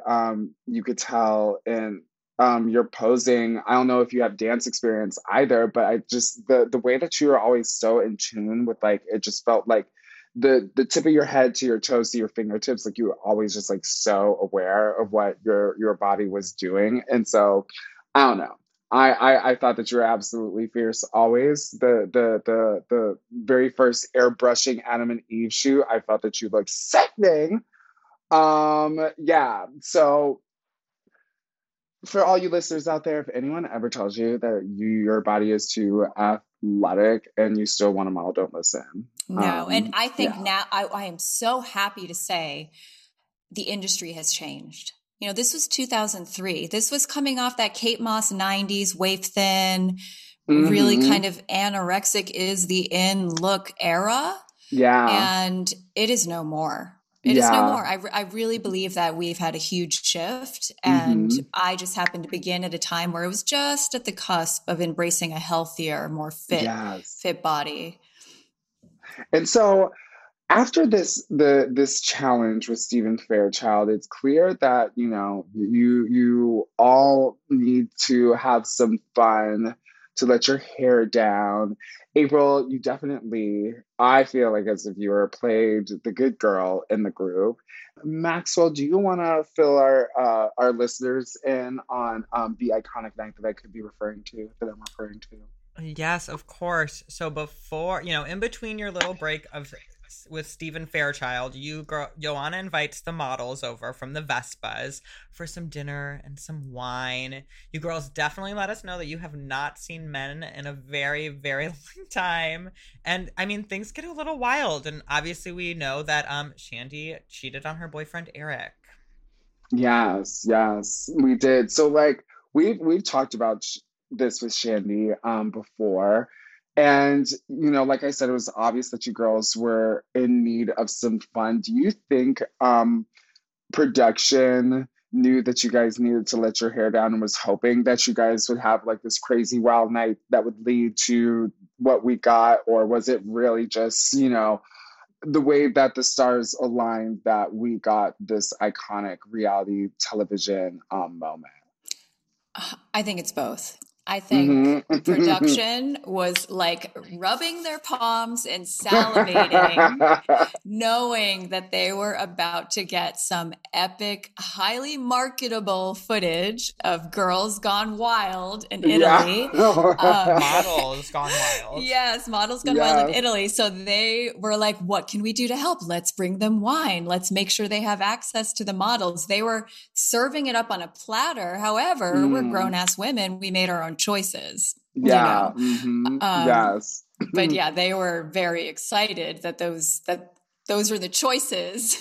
you could tell in your posing. I don't know if you have dance experience either, but I just, the way that you were always so in tune with, like, it just felt like the tip of your head to your toes to your fingertips, like you were always just like so aware of what your body was doing. And so, I don't know. I thought that you were absolutely fierce always. The very first airbrushing Adam and Eve shoot, I thought that you looked sickening. So for all you listeners out there, if anyone ever tells you that your body is too athletic and you still want to model, don't listen. No, and I think now I am so happy to say the industry has changed. This was 2003. This was coming off that Kate Moss 90s, waif thin, really kind of anorexic is the in look era. And it is no more. It is no more. I really believe that we've had a huge shift. And I just happened to begin at a time where it was just at the cusp of embracing a healthier, more fit body. And so after this challenge with Stephen Fairchild, it's clear that, you all need to have some fun to let your hair down. April, you definitely, I feel like as a viewer, played the good girl in the group. Maxwell, do you want to fill our listeners in on the iconic night that I'm referring to? Yes, of course. So before, in between your little break with Stephen Fairchild, Yoanna invites the models over from the Vespas for some dinner and some wine. You girls definitely let us know that you have not seen men in a very, very long time. And I mean, things get a little wild. And obviously we know that Shandy cheated on her boyfriend, Eric. Yes, we did. So like we've talked about this with Shandy before. And, you know, like I said, it was obvious that you girls were in need of some fun. Do you think production knew that you guys needed to let your hair down and was hoping that you guys would have like this crazy wild night that would lead to what we got? Or was it really just, you know, the way that the stars aligned that we got this iconic reality television moment? I think it's both. I think production was like rubbing their palms and salivating, knowing that they were about to get some epic, highly marketable footage of girls gone wild in Italy. Yeah. Models gone wild. Yes, models gone wild in Italy. So they were like, what can we do to help? Let's bring them wine. Let's make sure they have access to the models. They were serving it up on a platter. However, we're grown-ass women. We made our own choices. Yeah. You know? Yes. But yeah, they were very excited that those were the choices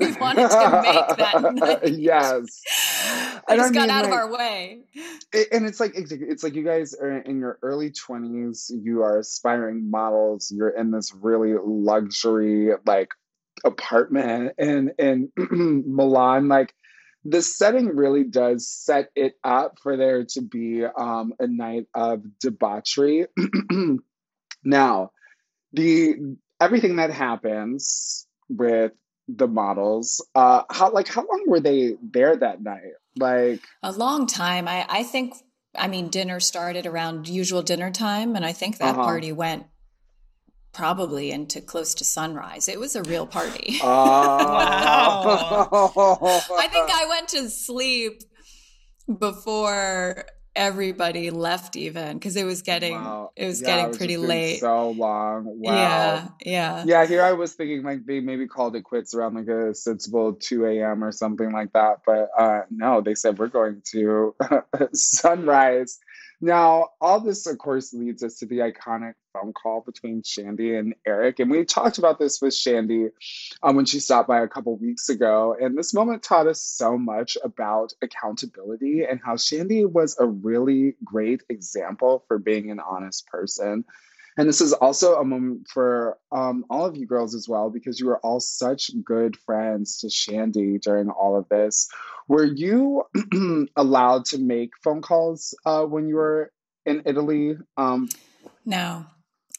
we wanted to make that night. Yes. I just got out of our way. And it's like you guys are in your early 20s, you are aspiring models, you're in this really luxury like apartment in Milan. Like, the setting really does set it up for there to be a night of debauchery. Now, everything that happens with the models, how long were they there that night? Like a long time. I think. I mean, dinner started around usual dinner time, and I think that party went probably into close to sunrise. It was a real party. Wow. I think I went to sleep before everybody left even, because it was getting it was pretty late. So long. Wow. Yeah. Here I was thinking like they maybe called it quits around like a sensible 2 a.m. or something like that. But no, they said we're going to sunrise. Now, all this, of course, leads us to the iconic phone call between Shandy and Eric. And we talked about this with Shandy when she stopped by a couple weeks ago. And this moment taught us so much about accountability and how Shandy was a really great example for being an honest person. And this is also a moment for all of you girls as well, because you were all such good friends to Shandy during all of this. Were you allowed to make phone calls when you were in Italy? No.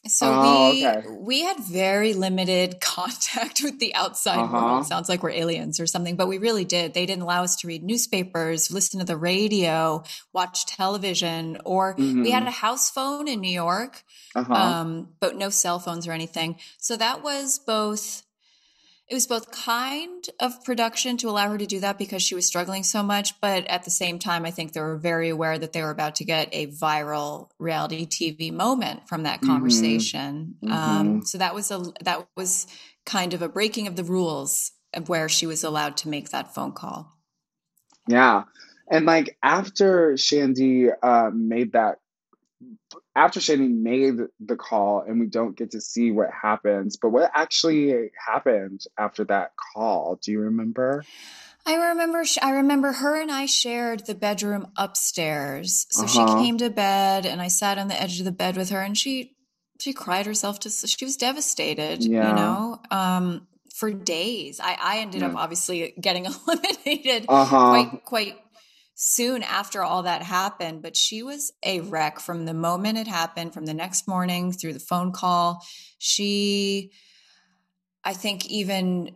So we had very limited contact with the outside world. Sounds like we're aliens or something, but we really did. They didn't allow us to read newspapers, listen to the radio, watch television, or we had a house phone in New York, but no cell phones or anything. So that was both. It was both kind of production to allow her to do that because she was struggling so much. But at the same time, I think they were very aware that they were about to get a viral reality TV moment from that conversation. So that was kind of a breaking of the rules of where she was allowed to make that phone call. Yeah. And like after Shandy made the call, and we don't get to see what happens, but what actually happened after that call? Do you remember? I remember her and I shared the bedroom upstairs. So she came to bed and I sat on the edge of the bed with her, and she cried herself to sleep. She was devastated, you know, for days. I ended up obviously getting eliminated quite soon after all that happened, but she was a wreck from the moment it happened, from the next morning through the phone call. She, I think, even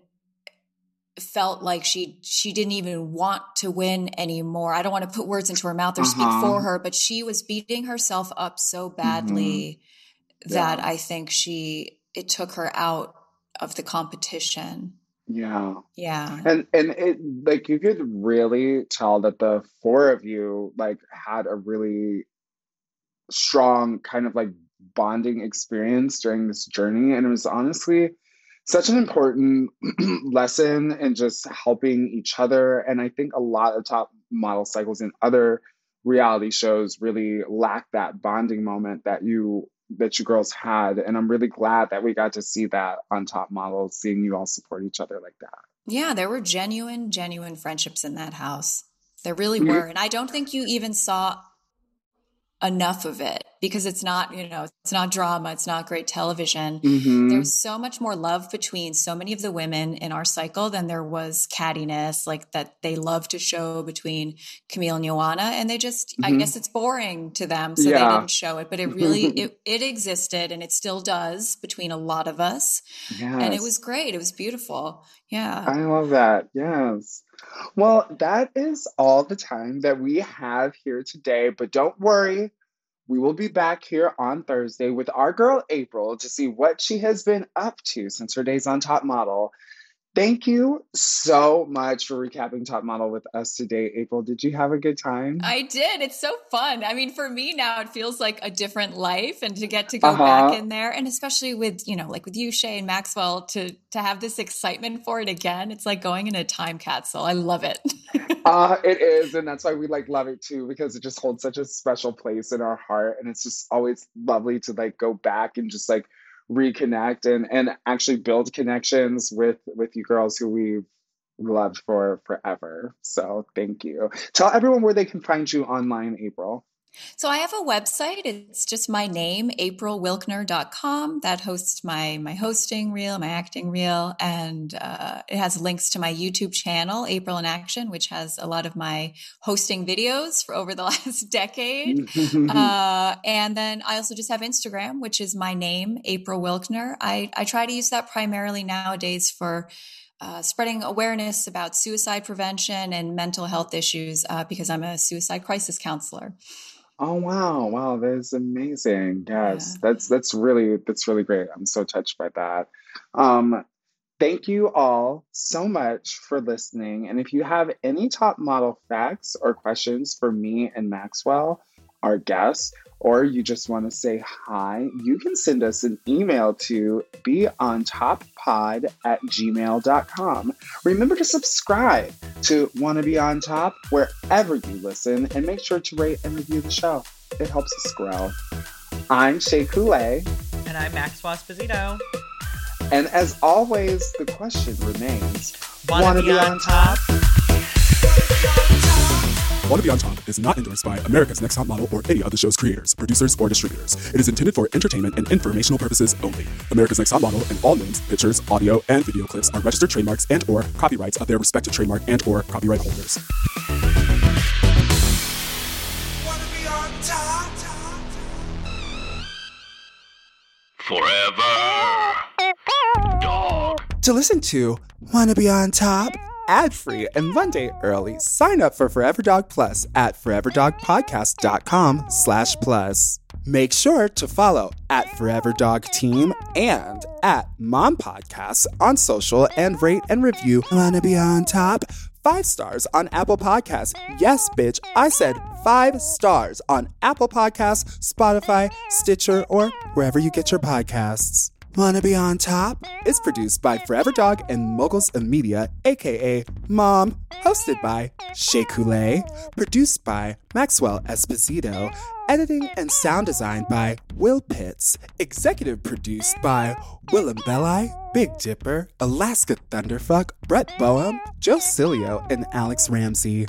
felt like she didn't even want to win anymore. I don't want to put words into her mouth or speak for her, but she was beating herself up so badly that I think it took her out of the competition. Yeah. Yeah. And it, like, you could really tell that the four of you like had a really strong kind of like bonding experience during this journey. And it was honestly such an important lesson in just helping each other. And I think a lot of top model cycles and other reality shows really lack that bonding moment that you girls had. And I'm really glad that we got to see that on Top Model, seeing you all support each other like that. Yeah, there were genuine friendships in that house. There really were. And I don't think you even saw enough of it. because it's not, you know, it's not drama. It's not great television. Mm-hmm. There's so much more love between so many of the women in our cycle than there was cattiness, like that they love to show between Camille and Yoanna. And they just, mm-hmm. I guess it's boring to them. So they didn't show it, but it really, it existed and it still does between a lot of us. Yes. And it was great. It was beautiful. Yeah. I love that. Yes. Well, that is all the time that we have here today, but don't worry. We will be back here on Thursday with our girl, April, to see what she has been up to since her days on Top Model. Thank you so much for recapping Top Model with us today, April. Did you have a good time? I did. It's so fun. I mean, for me now, it feels like a different life, and to get to go back in there, and especially with, you know, like with you, Shea and Maxwell, to have this excitement for it again, it's like going in a time capsule. I love it. It is. And that's why we like love it too, because it just holds such a special place in our heart. And it's just always lovely to like go back and just like reconnect and actually build connections with you girls who we've loved for forever. So thank you. Tell everyone where they can find you online, April. So I have a website. It's just my name, aprilwilkner.com. That hosts my hosting reel, my acting reel, and it has links to my YouTube channel, April in Action, which has a lot of my hosting videos for over the last decade. And then I also just have Instagram, which is my name, April Wilkner. I try to use that primarily nowadays for spreading awareness about suicide prevention and mental health issues because I'm a suicide crisis counselor. Oh, wow. Wow. That's amazing. Yes. Yeah. That's really great. I'm so touched by that. Thank you all so much for listening. And if you have any Top Model facts or questions for me and Maxwell, our guest, or you just want to say hi, you can send us an email to beontoppod@gmail.com. Remember to subscribe to Want to Be On Top wherever you listen, and make sure to rate and review the show. It helps us grow. I'm Shea Coulee. And I'm Maxwell Esposito. And as always, the question remains, want to be on top? Want to Be On Top is not endorsed by America's Next Top Model or any other show's creators, producers, or distributors. It is intended for entertainment and informational purposes only. America's Next Top Model and all names, pictures, audio, and video clips are registered trademarks and/or copyrights of their respective trademark and/or copyright holders. Want to be on top? Forever Dog. To listen to Want to Be On Top ad-free and Monday early, sign up for Forever Dog Plus at foreverdogpodcast.com/plus. Make sure to follow at Forever Dog Team and at Mom Podcasts on social, and rate and review Wanna Be On Top 5 stars on Apple Podcasts. Yes, bitch, I said 5 stars on Apple Podcasts, Spotify, Stitcher, or wherever you get your podcasts. Wanna Be On Top is produced by Forever Dog and Moguls of Media, aka Mom, hosted by Shea Coulee, produced by Maxwell Esposito, editing and sound design by Will Pitts, executive produced by Willem Belli, Big Dipper, Alaska Thunderfuck, Brett Boehm, Joe Cilio, and Alex Ramsey.